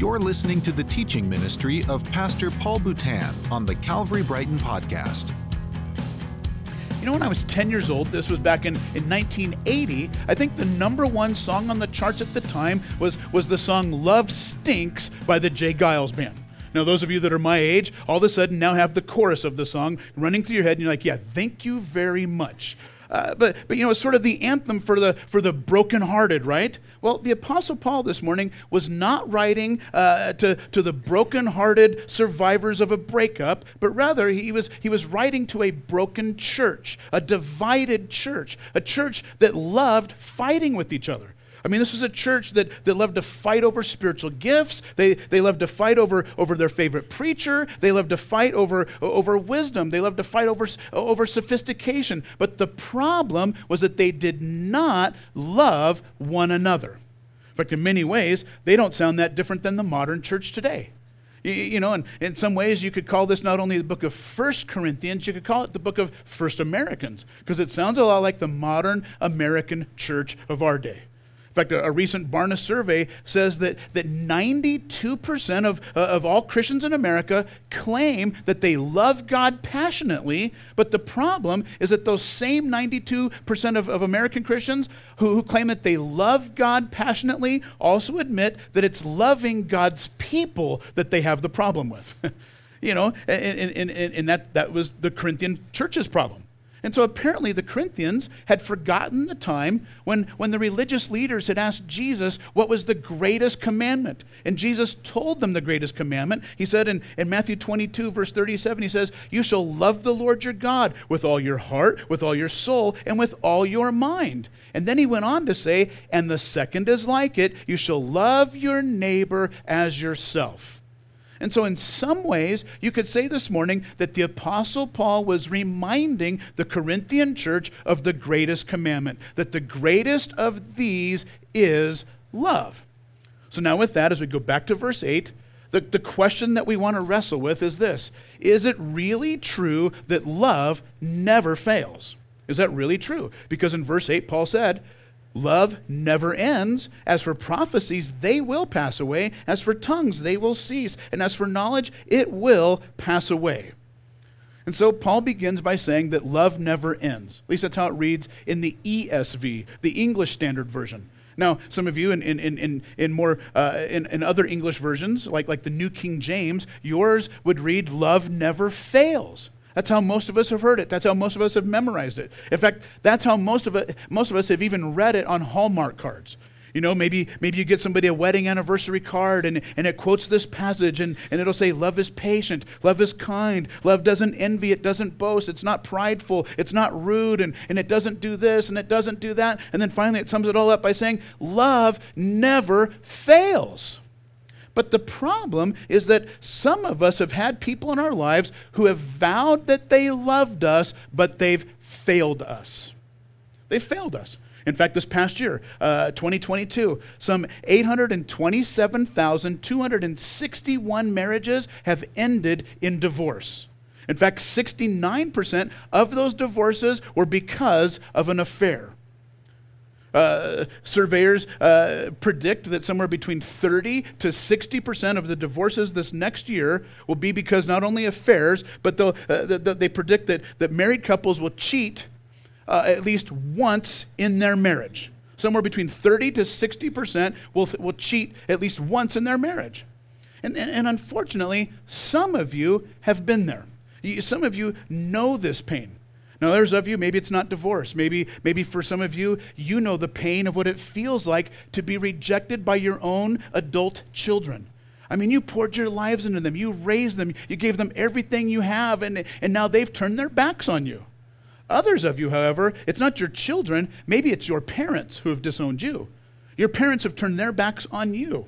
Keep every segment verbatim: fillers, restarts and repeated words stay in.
You're listening to the teaching ministry of Pastor Paul Boutan on the Calvary Brighton podcast. You know, when I was ten years old, this was back in, in nineteen eighty, I think the number one song on the charts at the time was, was the song Love Stinks by the Jay Giles Band. Now, those of you that are my age, all of a sudden now have the chorus of the song running through your head, and you're like, yeah, thank you very much. Uh, but, but you know, it's sort of the anthem for the for the brokenhearted, right? Well, the Apostle Paul this morning was not writing uh, to to the brokenhearted survivors of a breakup, but rather he was he was writing to a broken church, a divided church, a church that loved fighting with each other. I mean, this was a church that, that loved to fight over spiritual gifts. They they loved to fight over, over their favorite preacher. They loved to fight over, over wisdom. They loved to fight over, over sophistication. But the problem was that they did not love one another. In fact, in many ways, they don't sound that different than the modern church today. You, you know, and in some ways, you could call this not only the book of First Corinthians, you could call it the book of First Americans, because it sounds a lot like the modern American church of our day. In fact, a, a recent Barna survey says that, that ninety-two percent of, uh, of all Christians in America claim that they love God passionately, but the problem is that those same ninety-two percent of, of American Christians who, who claim that they love God passionately also admit that it's loving God's people that they have the problem with. You know, and, and, and, and that, that was the Corinthian church's problem. And so apparently the Corinthians had forgotten the time when, when the religious leaders had asked Jesus what was the greatest commandment. And Jesus told them the greatest commandment. He said in, in Matthew twenty-two, verse thirty-seven, he says, "You shall love the Lord your God with all your heart, with all your soul, and with all your mind." And then he went on to say, "And the second is like it, you shall love your neighbor as yourself." And so in some ways, you could say this morning that the Apostle Paul was reminding the Corinthian church of the greatest commandment, that the greatest of these is love. So now with that, as we go back to verse eight, the, the question that we want to wrestle with is this: is it really true that love never fails? Is that really true? Because in verse eight, Paul said, "Love never ends. As for prophecies, they will pass away. As for tongues, they will cease. And as for knowledge, it will pass away." And so Paul begins by saying that love never ends. At least that's how it reads in the E S V, the English Standard Version. Now, some of you in in in in more uh, in, in other English versions, like like the New King James, yours would read "Love never fails." That's how most of us have heard it. That's how most of us have memorized it. In fact, that's how most of it, most of us have even read it on Hallmark cards. You know, maybe maybe you get somebody a wedding anniversary card and, and it quotes this passage and, and it'll say, "Love is patient, love is kind, love doesn't envy, it doesn't boast, it's not prideful, it's not rude, and, and it doesn't do this and it doesn't do that." And then finally it sums it all up by saying, "Love never fails." But the problem is that some of us have had people in our lives who have vowed that they loved us, but they've failed us. They failed us. In fact, this past year, uh, twenty twenty-two, some eight hundred twenty-seven thousand two hundred sixty-one marriages have ended in divorce. In fact, sixty-nine percent of those divorces were because of an affair. Uh, surveyors uh, predict that somewhere between thirty to sixty percent of the divorces this next year will be because not only affairs, but they'll, uh, th- th- they predict that, that married couples will cheat uh, at least once in their marriage. Somewhere between thirty to sixty percent will will cheat at least once in their marriage. And, and, and unfortunately, some of you have been there. You, some of you know this pain. Now, others of you, maybe it's not divorce. Maybe maybe for some of you, you know the pain of what it feels like to be rejected by your own adult children. I mean, you poured your lives into them. You raised them. You gave them everything you have, and, and now they've turned their backs on you. Others of you, however, it's not your children. Maybe it's your parents who have disowned you. Your parents have turned their backs on you.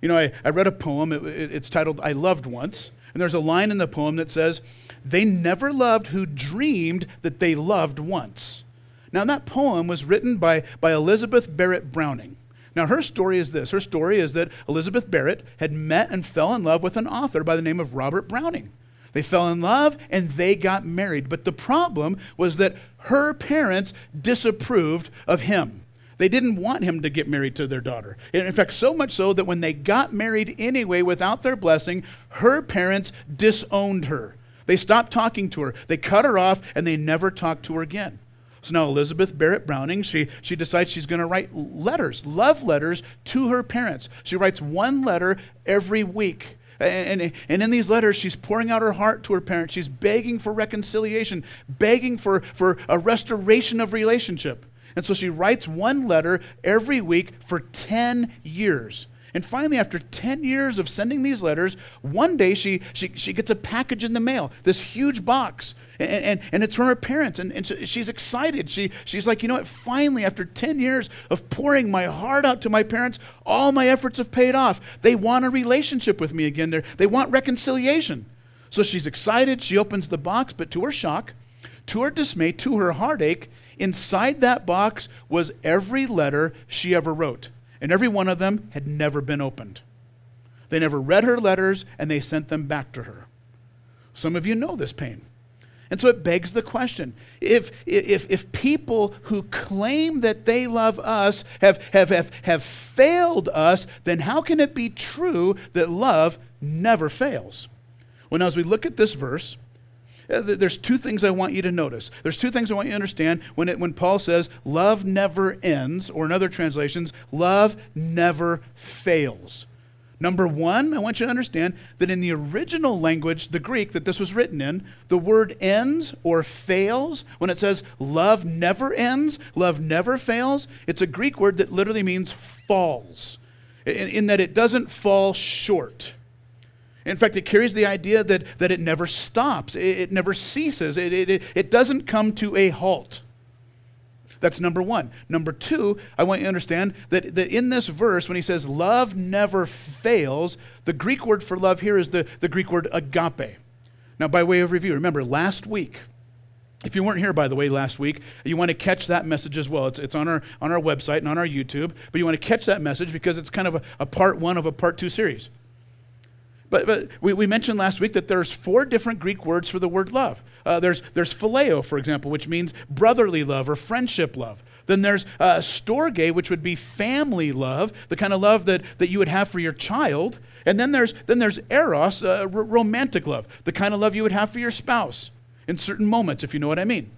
You know, I, I read a poem. It, it, it's titled, "I Loved Once." And there's a line in the poem that says, "They never loved who dreamed that they loved once." Now, that poem was written by, by Elizabeth Barrett Browning. Now, her story is this. Her story is that Elizabeth Barrett had met and fell in love with an author by the name of Robert Browning. They fell in love and they got married. But the problem was that her parents disapproved of him. They didn't want him to get married to their daughter. In fact, so much so that when they got married anyway without their blessing, her parents disowned her. They stopped talking to her. They cut her off, and they never talked to her again. So now Elizabeth Barrett Browning, she, she decides she's going to write letters, love letters to her parents. She writes one letter every week. And, and, and in these letters, she's pouring out her heart to her parents. She's begging for reconciliation, begging for, for a restoration of relationship. And so she writes one letter every week for ten years. And finally, after ten years of sending these letters, one day she she, she gets a package in the mail, this huge box, and, and, and it's from her parents, and, and she's excited. She She's like, you know what, finally, after ten years of pouring my heart out to my parents, all my efforts have paid off. They want a relationship with me again. They're, they want reconciliation. So she's excited. She opens the box, but to her shock, to her dismay, to her heartache, inside that box was every letter she ever wrote. And every one of them had never been opened. They never read her letters, and they sent them back to her. Some of you know this pain. And so it begs the question, if if if people who claim that they love us have, have, have, have failed us, then how can it be true that love never fails? Well, now, as we look at this verse, there's two things I want you to notice. There's two things I want you to understand when it, when Paul says, love never ends, or in other translations, love never fails. Number one, I want you to understand that in the original language, the Greek that this was written in, the word ends or fails, when it says love never ends, love never fails, it's a Greek word that literally means falls, in, in that it doesn't fall short. In fact, it carries the idea that, that it never stops, it, it never ceases, it, it, it doesn't come to a halt. That's number one. Number two, I want you to understand that, that in this verse, when he says love never fails, the Greek word for love here is the, the Greek word agape. Now, by way of review, remember last week, if you weren't here, by the way, last week, you want to catch that message as well. It's it's on our on our website and on our YouTube, but you want to catch that message because it's kind of a, a part one of a part two series. But but we, we mentioned last week that there's four different Greek words for the word love. Uh, there's there's phileo, for example, which means brotherly love or friendship love. Then there's uh, storge, which would be family love, the kind of love that, that you would have for your child. And then there's then there's eros, uh, r- romantic love, the kind of love you would have for your spouse in certain moments, if you know what I mean.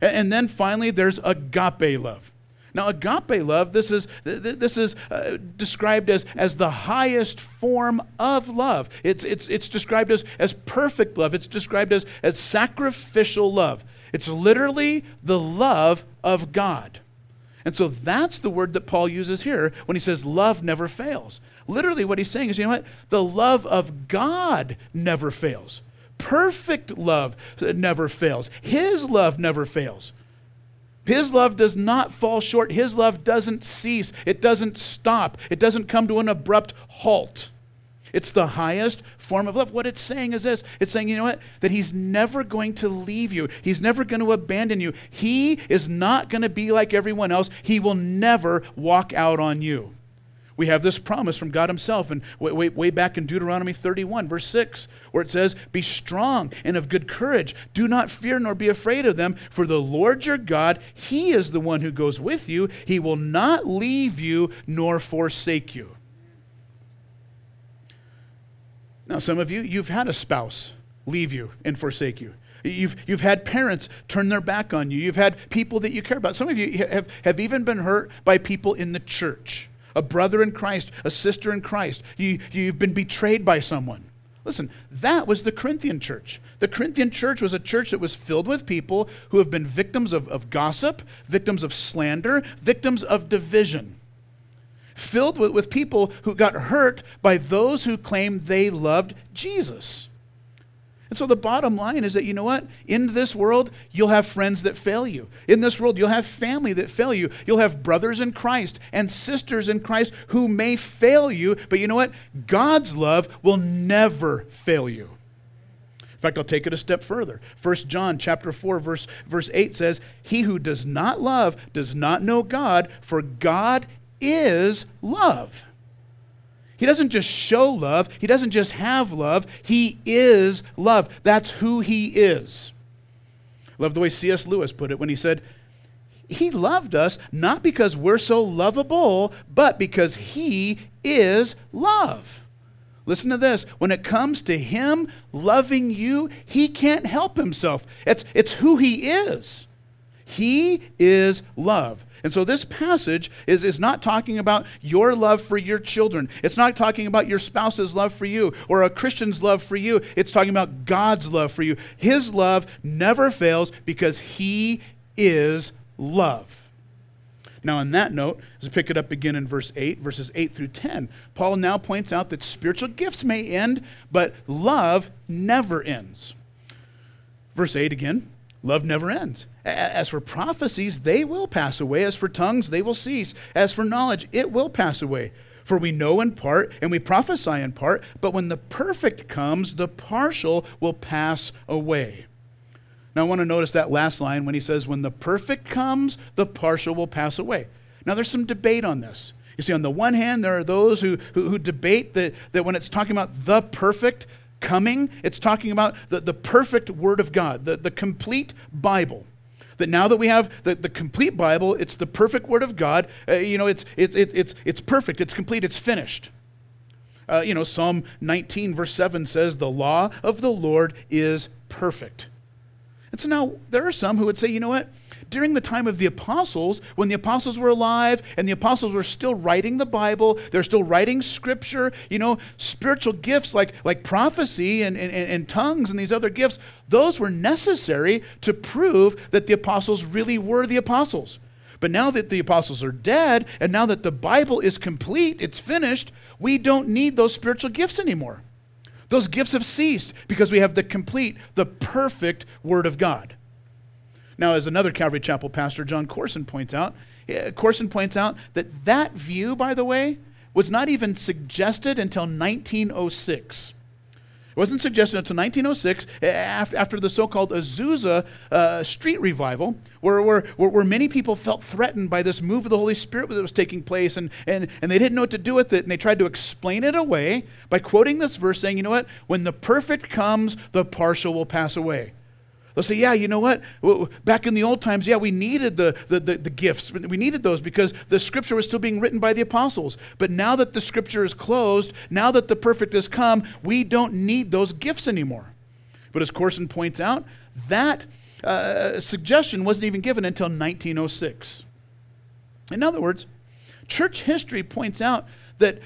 And, and then finally, there's agape love. Now, agape love, this is this is uh, described as, as the highest form of love. It's it's it's described as, as perfect love. It's described as, as sacrificial love. It's literally the love of God. And so that's the word that Paul uses here when he says love never fails. Literally what he's saying is, you know what? The love of God never fails. Perfect love never fails. His love never fails. His love does not fall short. His love doesn't cease. It doesn't stop. It doesn't come to an abrupt halt. It's the highest form of love. What it's saying is this. It's saying, you know what? That he's never going to leave you. He's never going to abandon you. He is not going to be like everyone else. He will never walk out on you. We have this promise from God himself and way, way, way back in Deuteronomy thirty-one, verse six, where it says, be strong and of good courage. Do not fear nor be afraid of them, for the Lord your God, he is the one who goes with you. He will not leave you nor forsake you. Now, some of you, you've had a spouse leave you and forsake you. You've, you've had parents turn their back on you. You've had people that you care about. Some of you have, have even been hurt by people in the church. A brother in Christ, a sister in Christ. You, you've been betrayed by someone. Listen, that was the Corinthian church. The Corinthian church was a church that was filled with people who have been victims of, of gossip, victims of slander, victims of division. Filled with, with people who got hurt by those who claimed they loved Jesus. And so the bottom line is that, you know what? In this world, you'll have friends that fail you. In this world, you'll have family that fail you. You'll have brothers in Christ and sisters in Christ who may fail you, but you know what? God's love will never fail you. In fact, I'll take it a step further. First John chapter four, verse, verse eight says, he who does not love does not know God, for God is love. He doesn't just show love. He doesn't just have love. He is love. That's who he is. I love the way C S Lewis put it when he said, He loved us not because we're so lovable, but because he is love. Listen to this. When it comes to him loving you, he can't help himself. It's, it's who he is. He is love. And so this passage is, is not talking about your love for your children. It's not talking about your spouse's love for you or a Christian's love for you. It's talking about God's love for you. His love never fails because he is love. Now, on that note, let's pick it up again in verse eight, verses eight through ten. Paul now points out that spiritual gifts may end, but love never ends. Verse eight again, love never ends. As for prophecies, they will pass away. As for tongues, they will cease. As for knowledge, it will pass away. For we know in part, and we prophesy in part, but when the perfect comes, the partial will pass away. Now, I want to notice that last line when he says, when the perfect comes, the partial will pass away. Now, there's some debate on this. You see, on the one hand, there are those who, who, who debate that, that when it's talking about the perfect coming, it's talking about the, the perfect Word of God, the, the complete Bible. That now that we have the, the complete Bible, it's the perfect Word of God. Uh, you know, it's it's it, it's it's perfect. It's complete. It's finished. Uh, you know, Psalm nineteen verse seven says, "The law of the Lord is perfect." And so now there are some who would say, you know what? During the time of the apostles, when the apostles were alive and the apostles were still writing the Bible, they're still writing scripture, you know, spiritual gifts like, like prophecy and, and, and tongues and these other gifts, those were necessary to prove that the apostles really were the apostles. But now that the apostles are dead and now that the Bible is complete, it's finished, we don't need those spiritual gifts anymore. Those gifts have ceased because we have the complete, the perfect Word of God. Now, as another Calvary Chapel pastor, John Courson, points out, Courson points out that that view, by the way, was not even suggested until nineteen oh six. It wasn't suggested until nineteen oh six, after the so-called Azusa uh, Street Revival, where, where, where many people felt threatened by this move of the Holy Spirit that was taking place, and, and, and they didn't know what to do with it, and they tried to explain it away by quoting this verse saying, you know what, when the perfect comes, the partial will pass away. They'll say, yeah, you know what? Back in the old times, yeah, we needed the, the, the, the gifts. We needed those because the scripture was still being written by the apostles. But now that the scripture is closed, now that the perfect has come, we don't need those gifts anymore. But as Courson points out, that uh, suggestion wasn't even given until nineteen oh six. In other words, church history points out that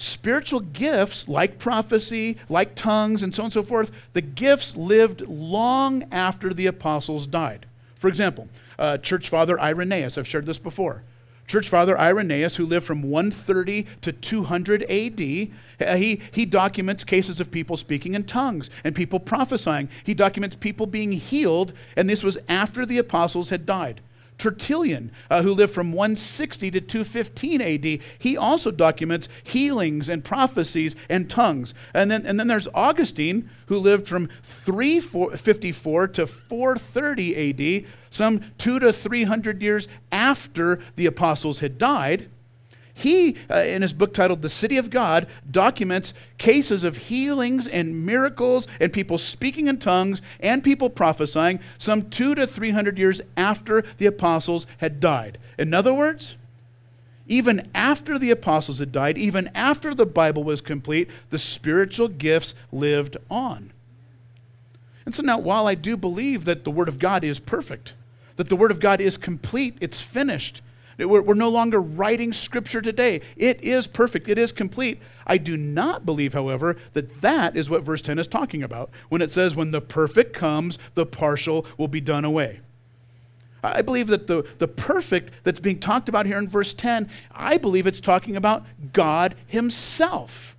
spiritual gifts like prophecy, like tongues, and so on and so forth, the gifts lived long after the apostles died. For example, uh, Church Father Irenaeus, I've shared this before. Church Father Irenaeus, who lived from one thirty to two hundred A D, uh, he, he documents cases of people speaking in tongues and people prophesying. He documents people being healed, and this was after the apostles had died. Tertullian, uh, who lived from one sixty to two fifteen A D, he also documents healings and prophecies and tongues. And then, and then there's Augustine, who lived from three fifty-four to four thirty A D, some two to three hundred years after the apostles had died. He, uh, in his book titled The City of God, documents cases of healings and miracles and people speaking in tongues and people prophesying some two to three hundred years after the apostles had died. In other words, even after the apostles had died, even after the Bible was complete, the spiritual gifts lived on. And so now, while I do believe that the Word of God is perfect, that the Word of God is complete, it's finished, We're, we're no longer writing scripture today. It is perfect. It is complete. I do not believe, however, that that is what verse ten is talking about when it says, when the perfect comes, the partial will be done away. I believe that the, the perfect that's being talked about here in verse ten, I believe it's talking about God himself.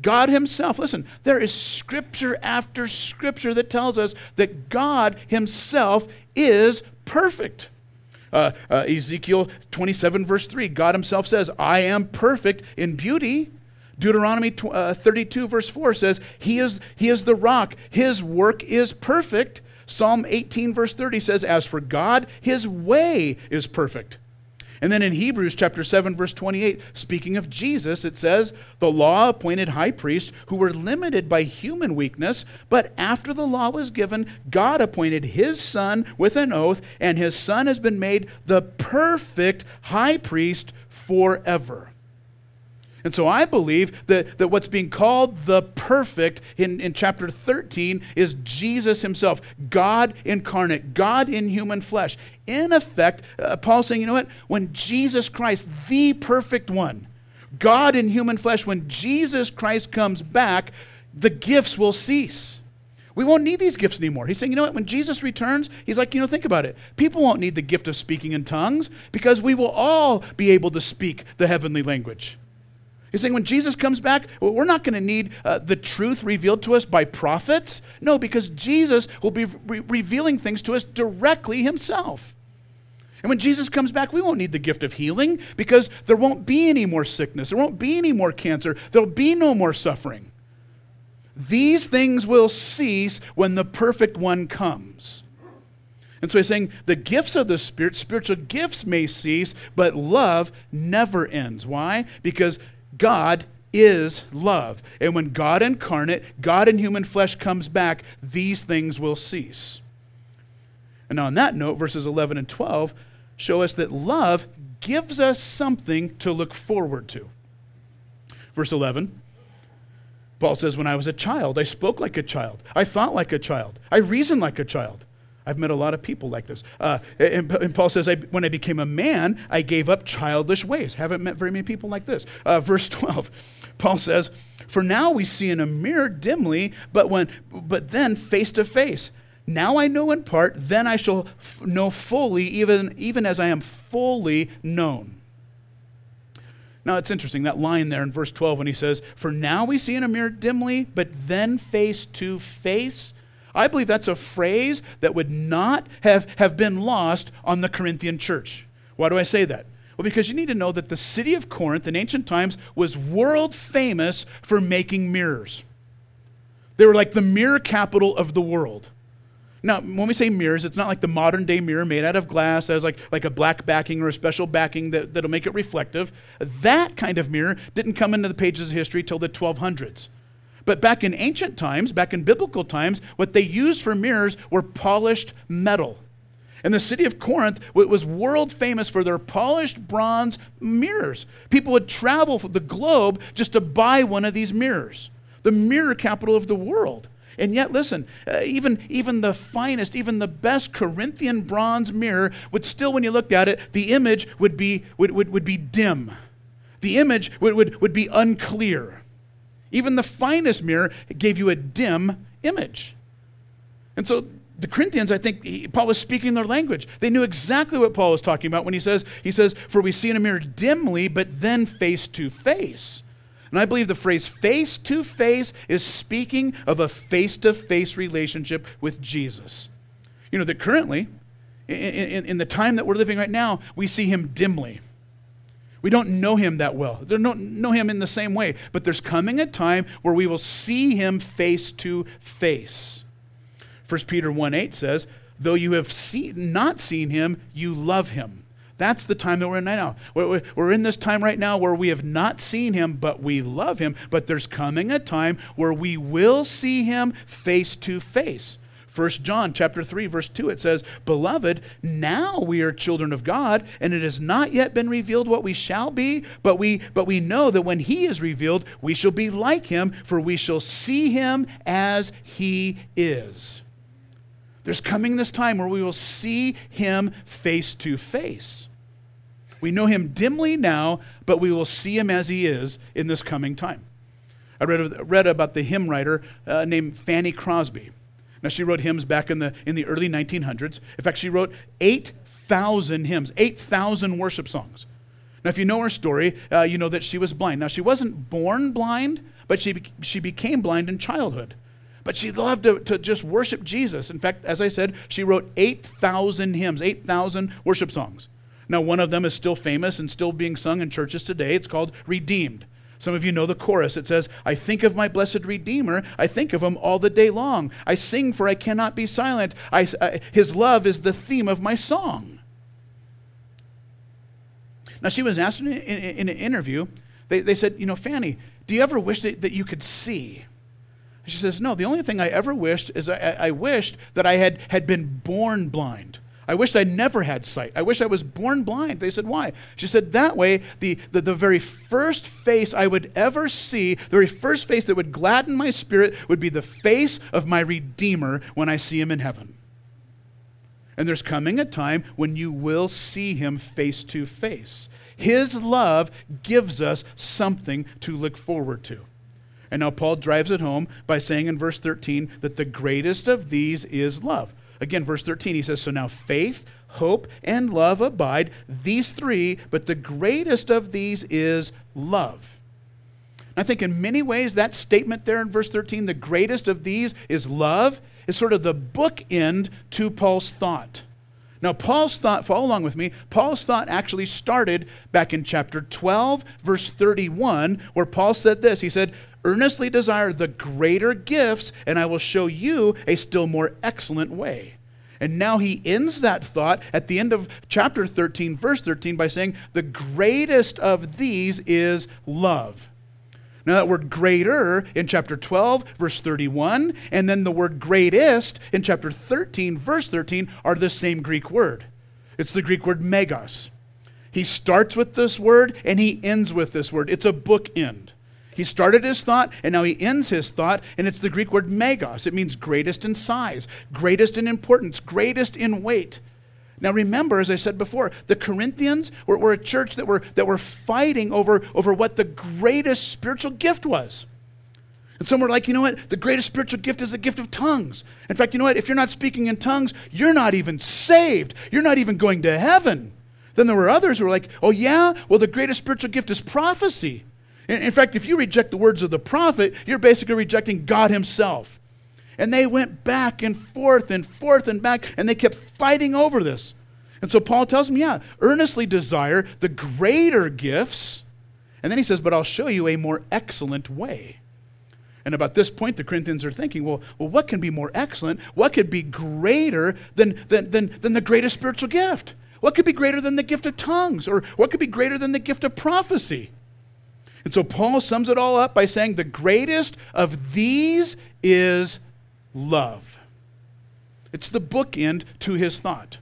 God himself. Listen, there is scripture after scripture that tells us that God himself is perfect. Uh, uh, Ezekiel twenty-seven verse three, God himself says, I am perfect in beauty. Deuteronomy tw- uh, thirty-two verse four says, he is, he is the rock. His work is perfect. Psalm eighteen verse thirty says, as for God, his way is perfect. And then in Hebrews chapter seven, verse twenty-eight, speaking of Jesus, it says, the law appointed high priests who were limited by human weakness, but after the law was given, God appointed his son with an oath, and his son has been made the perfect high priest forever. And so I believe that, that what's being called the perfect in, in chapter thirteen is Jesus himself, God incarnate, God in human flesh. In effect, uh, Paul's saying, you know what? When Jesus Christ, the perfect one, God in human flesh, when Jesus Christ comes back, the gifts will cease. We won't need these gifts anymore. He's saying, you know what? When Jesus returns, he's like, you know, think about it. People won't need the gift of speaking in tongues because we will all be able to speak the heavenly language. He's saying when Jesus comes back, we're not going to need uh, the truth revealed to us by prophets. No, because Jesus will be re- revealing things to us directly himself. And when Jesus comes back, we won't need the gift of healing because there won't be any more sickness. There won't be any more cancer. There'll be no more suffering. These things will cease when the perfect one comes. And so he's saying the gifts of the Spirit, spiritual gifts may cease, but love never ends. Why? Because God is love. And when God incarnate, God in human flesh comes back, these things will cease. And on that note, verses eleven and twelve show us that love gives us something to look forward to. Verse eleven, Paul says, when I was a child, I spoke like a child. I thought like a child. I reasoned like a child. I've met a lot of people like this. Uh, and, and Paul says, I, when I became a man, I gave up childish ways. Haven't met very many people like this. Uh, verse twelve, Paul says, for now we see in a mirror dimly, but when, but then face to face. Now I know in part, then I shall f- know fully, even, even as I am fully known. Now it's interesting, that line there in verse twelve when he says, for now we see in a mirror dimly, but then face to face. I believe that's a phrase that would not have, have been lost on the Corinthian church. Why do I say that? Well, because you need to know that the city of Corinth in ancient times was world famous for making mirrors. They were like the mirror capital of the world. Now, when we say mirrors, it's not like the modern day mirror made out of glass that has like, like a black backing or a special backing that, that'll make it reflective. That kind of mirror didn't come into the pages of history till the twelve hundreds. But back in ancient times, back in biblical times, what they used for mirrors were polished metal. And the city of Corinth was world famous for their polished bronze mirrors. People would travel the globe just to buy one of these mirrors, the mirror capital of the world. And yet, listen, uh, even, even the finest, even the best Corinthian bronze mirror would still, when you looked at it, the image would be, would, would, would be dim. The image would, would, would be unclear. Even the finest mirror gave you a dim image. And so the Corinthians, I think, he, Paul was speaking their language. They knew exactly what Paul was talking about when he says, he says, for we see in a mirror dimly, but then face to face. And I believe the phrase face to face is speaking of a face-to-face relationship with Jesus. You know, that currently, in, in, in the time that we're living right now, we see him dimly. We don't know him that well. We don't know him in the same way. But there's coming a time where we will see him face to face. First Peter one eight says, though you have seen, not seen him, you love him. That's the time that we're in right now. We're, we're in this time right now where we have not seen him, but we love him. But there's coming a time where we will see him face to face. First John chapter three, verse two, it says, beloved, now we are children of God, and it has not yet been revealed what we shall be, but we but we know that when he is revealed, we shall be like him, for we shall see him as he is. There's coming this time where we will see him face to face. We know him dimly now, but we will see him as he is in this coming time. I read, read about the hymn writer uh, named Fanny Crosby. Now, she wrote hymns back in the in the early nineteen hundreds. In fact, she wrote eight thousand hymns, eight thousand worship songs. Now, if you know her story, uh, you know that she was blind. Now, she wasn't born blind, but she, be- she became blind in childhood. But she loved to, to just worship Jesus. In fact, as I said, she wrote eight thousand hymns, eight thousand worship songs. Now, one of them is still famous and still being sung in churches today. It's called Redeemed. Some of you know the chorus. It says, I think of my blessed Redeemer. I think of him all the day long. I sing for I cannot be silent. I, I, his love is the theme of my song. Now, she was asked in, in, in an interview, they, they said, you know, Fanny, do you ever wish that, that you could see? And she says, no, the only thing I ever wished is I, I wished that I had, had been born blind. I wished I never had sight. I wish I was born blind. They said, why? She said, that way, the, the, the very first face I would ever see, the very first face that would gladden my spirit would be the face of my Redeemer when I see him in heaven. And there's coming a time when you will see him face to face. His love gives us something to look forward to. And now Paul drives it home by saying in verse thirteen that the greatest of these is love. Again, verse thirteen, he says, so now faith, hope, and love abide, these three, but the greatest of these is love. And I think in many ways that statement there in verse thirteen, the greatest of these is love, is sort of the bookend to Paul's thought. Now, Paul's thought, follow along with me, Paul's thought actually started back in chapter twelve, verse thirty-one, where Paul said this, he said, earnestly desire the greater gifts, and I will show you a still more excellent way. And now he ends that thought at the end of chapter thirteen, verse thirteen, by saying, the greatest of these is love. Now that word greater in chapter twelve, verse thirty-one, and then the word greatest in chapter thirteen, verse thirteen, are the same Greek word. It's the Greek word megas. He starts with this word, and he ends with this word. It's a bookend. He started his thought, and now he ends his thought, and it's the Greek word megas. It means greatest in size, greatest in importance, greatest in weight. Now remember, as I said before, the Corinthians were, were a church that were, that were fighting over, over what the greatest spiritual gift was. And some were like, you know what, the greatest spiritual gift is the gift of tongues. In fact, you know what, if you're not speaking in tongues, you're not even saved. You're not even going to heaven. Then there were others who were like, oh yeah, well the greatest spiritual gift is prophecy. In fact, if you reject the words of the prophet, you're basically rejecting God himself. And they went back and forth and forth and back, and they kept fighting over this. And so Paul tells them, yeah, earnestly desire the greater gifts. And then he says, but I'll show you a more excellent way. And about this point, the Corinthians are thinking, well, well what can be more excellent? What could be greater than, than, than, than the greatest spiritual gift? What could be greater than the gift of tongues? Or what could be greater than the gift of prophecy? And so Paul sums it all up by saying the greatest of these is love. It's the bookend to his thought.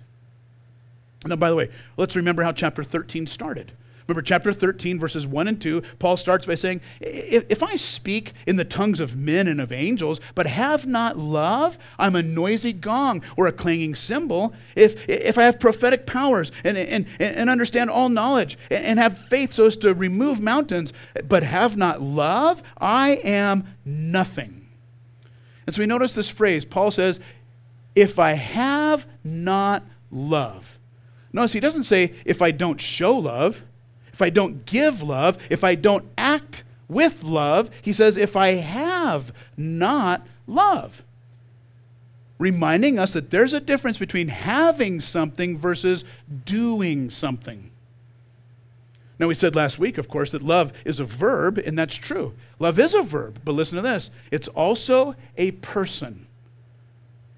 Now, by the way, let's remember how chapter thirteen started. Remember chapter thirteen, verses one and two, Paul starts by saying, if I speak in the tongues of men and of angels, but have not love, I'm a noisy gong or a clanging cymbal. If if I have prophetic powers and, and, and understand all knowledge and have faith so as to remove mountains, but have not love, I am nothing. And so we notice this phrase. Paul says, if I have not love. Notice he doesn't say, if I don't show love, if I don't give love, if I don't act with love, he says, if I have not love. Reminding us that there's a difference between having something versus doing something. Now, we said last week, of course, that love is a verb, and that's true. Love is a verb, but listen to this. It's also a person.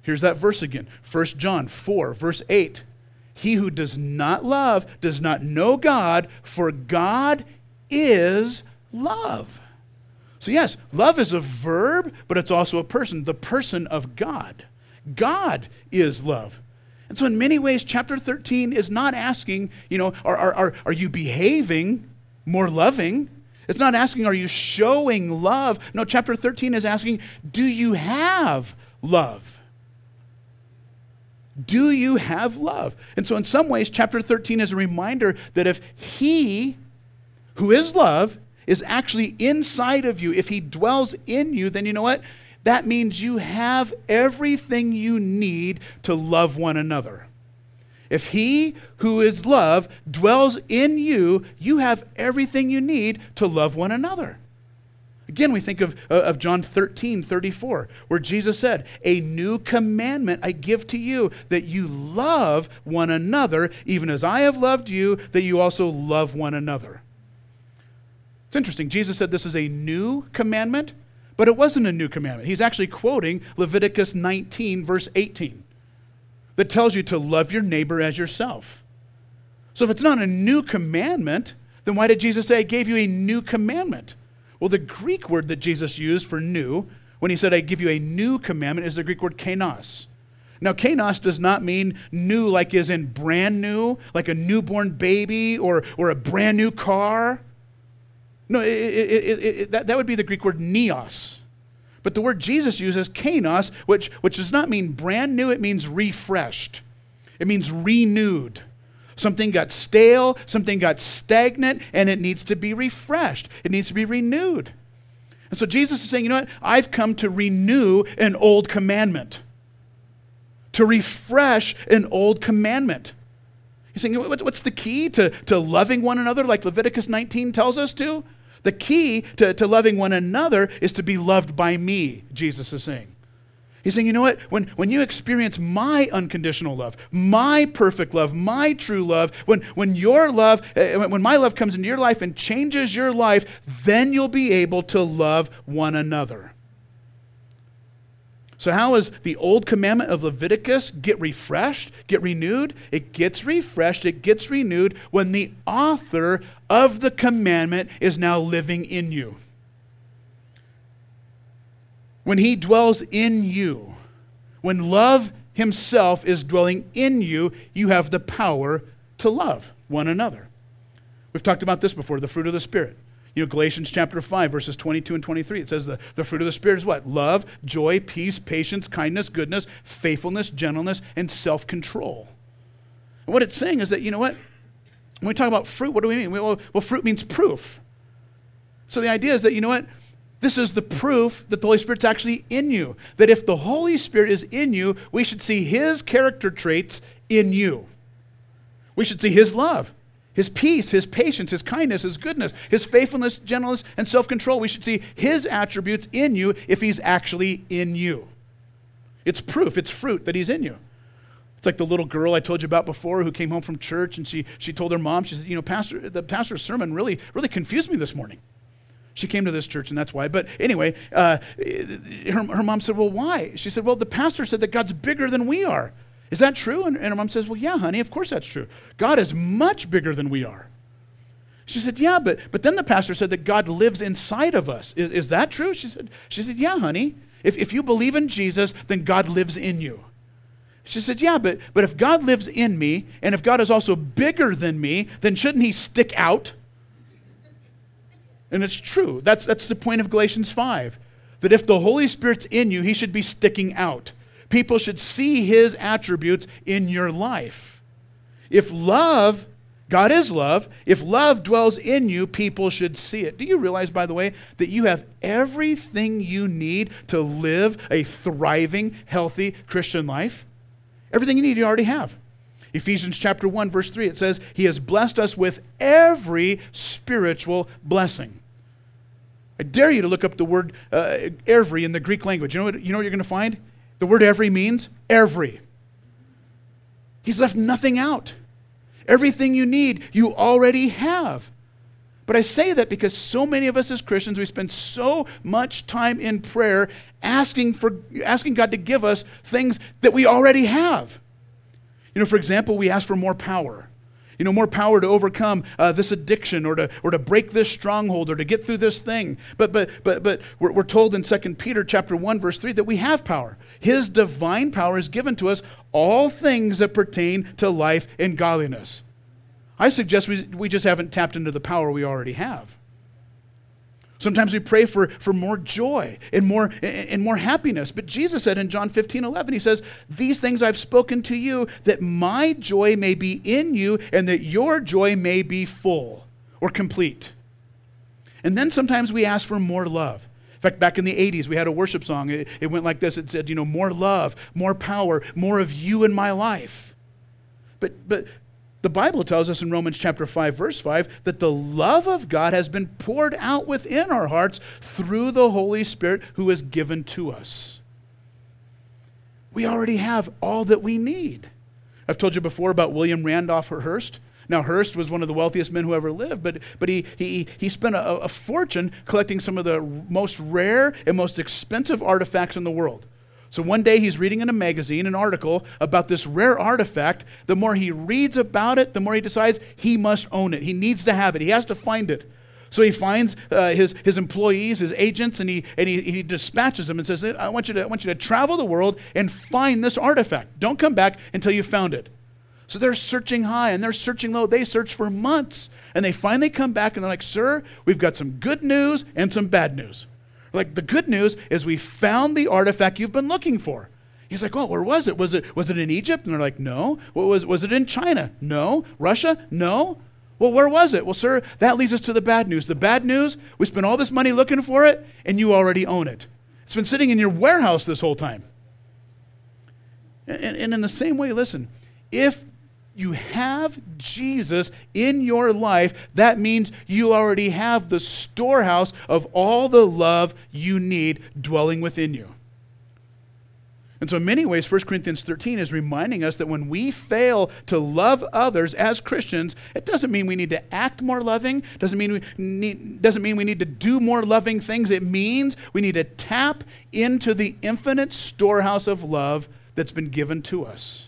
Here's that verse again, First John four, verse eight. He who does not love does not know God, for God is love. So yes, love is a verb, but it's also a person, the person of God. God is love. And so in many ways, chapter thirteen is not asking, you know, are, are, are, are you behaving more loving? It's not asking, are you showing love? No, chapter thirteen is asking, do you have love? Do you have love? And so in some ways, chapter thirteen is a reminder that if he, who is love, is actually inside of you, if he dwells in you, then you know what? That means you have everything you need to love one another. If he, who is love, dwells in you, you have everything you need to love one another. Again, we think of, uh, of John thirteen thirty-four, where Jesus said, a new commandment I give to you, that you love one another, even as I have loved you, that you also love one another. It's interesting. Jesus said this is a new commandment, but it wasn't a new commandment. He's actually quoting Leviticus nineteen, verse eighteen, that tells you to love your neighbor as yourself. So if it's not a new commandment, then why did Jesus say, I gave you a new commandment? Well, the Greek word that Jesus used for new, when he said, I give you a new commandment, is the Greek word kainos. Now, kainos does not mean new like is in brand new, like a newborn baby or, or a brand new car. No, it, it, it, it, that, that would be the Greek word neos. But the word Jesus uses, kainos, which, which does not mean brand new, it means refreshed. It means renewed. Something got stale, something got stagnant, and it needs to be refreshed. It needs to be renewed. And so Jesus is saying, you know what? I've come to renew an old commandment. To refresh an old commandment. He's saying, what's the key to, to loving one another like Leviticus nineteen tells us to? The key to, to loving one another is to be loved by me, Jesus is saying. He's saying, you know what? When, when you experience my unconditional love, my perfect love, my true love, when, when your love, when my love comes into your life and changes your life, then you'll be able to love one another. So how does the old commandment of Leviticus get refreshed, get renewed? It gets refreshed, it gets renewed when the author of the commandment is now living in you. When he dwells in you, when love himself is dwelling in you, you have the power to love one another. We've talked about this before, the fruit of the Spirit. You know, Galatians chapter five, verses twenty-two and twenty-three, it says the, the fruit of the Spirit is what? Love, joy, peace, patience, kindness, goodness, faithfulness, gentleness, and self-control. And what it's saying is that, you know what? When we talk about fruit, what do we mean? Well, well, fruit means proof. So the idea is that, you know what? This is the proof that the Holy Spirit's actually in you. That if the Holy Spirit is in you, we should see his character traits in you. We should see his love, his peace, his patience, his kindness, his goodness, his faithfulness, gentleness, and self-control. We should see his attributes in you if he's actually in you. It's proof, it's fruit that he's in you. It's like the little girl I told you about before who came home from church and she she told her mom, she said, you know, Pastor, the pastor's sermon really, really confused me this morning. She came to this church and that's why. But anyway, uh, her, her mom said, well, why? She said, well, the pastor said that God's bigger than we are. Is that true? And, and her mom says, well, yeah, honey, of course that's true. God is much bigger than we are. She said, yeah, but but then the pastor said that God lives inside of us. Is, is that true? She said, She said, yeah, honey. If, if you believe in Jesus, then God lives in you. She said, yeah, but, but if God lives in me, and if God is also bigger than me, then shouldn't he stick out? And it's true. That's, that's the point of Galatians five, that if the Holy Spirit's in you, he should be sticking out. People should see his attributes in your life. If love, God is love, if love dwells in you, people should see it. Do you realize, by the way, that you have everything you need to live a thriving, healthy Christian life? Everything you need, you already have. Ephesians chapter one, verse three, it says, he has blessed us with every spiritual blessing. I dare you to look up the word uh, every in the Greek language. You know what, you know what you're going to find? The word every means every. He's left nothing out. Everything you need, you already have. But I say that because so many of us as Christians, we spend so much time in prayer asking for asking God to give us things that we already have. You know, for example, we ask for more power. You know, more power to overcome uh, this addiction, or to or to break this stronghold, or to get through this thing. But but but but we're, we're told in Second Peter chapter one verse three that we have power. His divine power is given to us all things that pertain to life and godliness. I suggest we we just haven't tapped into the power we already have. Sometimes we pray for, for more joy and more and more happiness. But Jesus said in John fifteen eleven, he says, these things I've spoken to you, that my joy may be in you and that your joy may be full or complete. And then sometimes we ask for more love. In fact, back in the eighties, we had a worship song. It, it went like this. It said, you know, more love, more power, more of you in my life. But but. The Bible tells us in Romans chapter five, verse five, that the love of God has been poured out within our hearts through the Holy Spirit who is given to us. We already have all that we need. I've told you before about William Randolph Hearst. Now, Hearst was one of the wealthiest men who ever lived, but, but he, he, he spent a, a fortune collecting some of the most rare and most expensive artifacts in the world. So one day he's reading in a magazine an article about this rare artifact. The more he reads about it, the more he decides he must own it. He needs to have it. He has to find it. So he finds uh, his his employees, his agents, and he and he, he dispatches them and says, I want you to I want you to travel the world and find this artifact. Don't come back until you found it. So they're searching high and they're searching low. They search for months and they finally come back and they're like, sir, we've got some good news and some bad news. We're like, the good news is we found the artifact you've been looking for. He's like, oh, where was it? Was it was it in Egypt? And they're like, no. What was was it in China? No. Russia? No. Well, where was it? Well, sir, that leads us to the bad news. The bad news, we spent all this money looking for it, and you already own it. It's been sitting in your warehouse this whole time. And, and in the same way, listen, if you have Jesus in your life, that means you already have the storehouse of all the love you need dwelling within you. And so in many ways, First Corinthians thirteen is reminding us that when we fail to love others as Christians, it doesn't mean we need to act more loving, doesn't mean we need, doesn't mean we need to do more loving things. It means we need to tap into the infinite storehouse of love that's been given to us.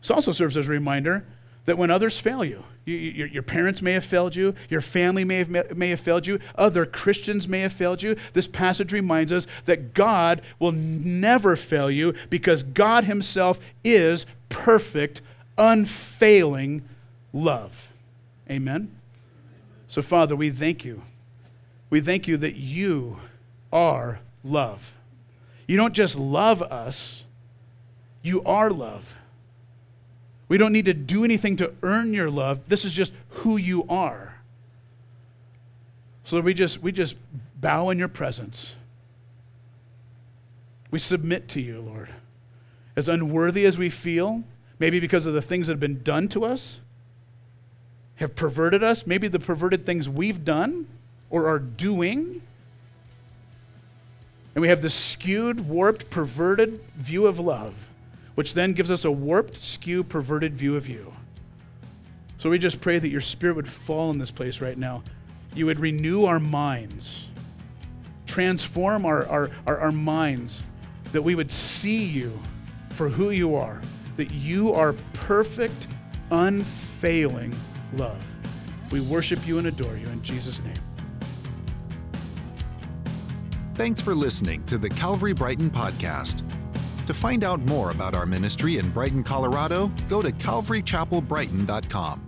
This also serves as a reminder that when others fail you, you, you, your parents may have failed you, your family may have, may have failed you, other Christians may have failed you, this passage reminds us that God will never fail you because God himself is perfect, unfailing love. Amen? So Father, we thank you. We thank you that you are love. You don't just love us, you are love. We don't need to do anything to earn your love. This is just who you are. So we just we just bow in your presence. We submit to you, Lord. As unworthy as we feel, maybe because of the things that have been done to us, have perverted us, maybe the perverted things we've done or are doing, and we have this skewed, warped, perverted view of love, which then gives us a warped, skewed, perverted view of you. So we just pray that your Spirit would fall in this place right now. You would renew our minds, transform our, our, our, our minds, that we would see you for who you are, that you are perfect, unfailing love. We worship you and adore you in Jesus' name. Thanks for listening to the Calvary Brighton podcast. To find out more about our ministry in Brighton, Colorado, go to calvary chapel brighton dot com.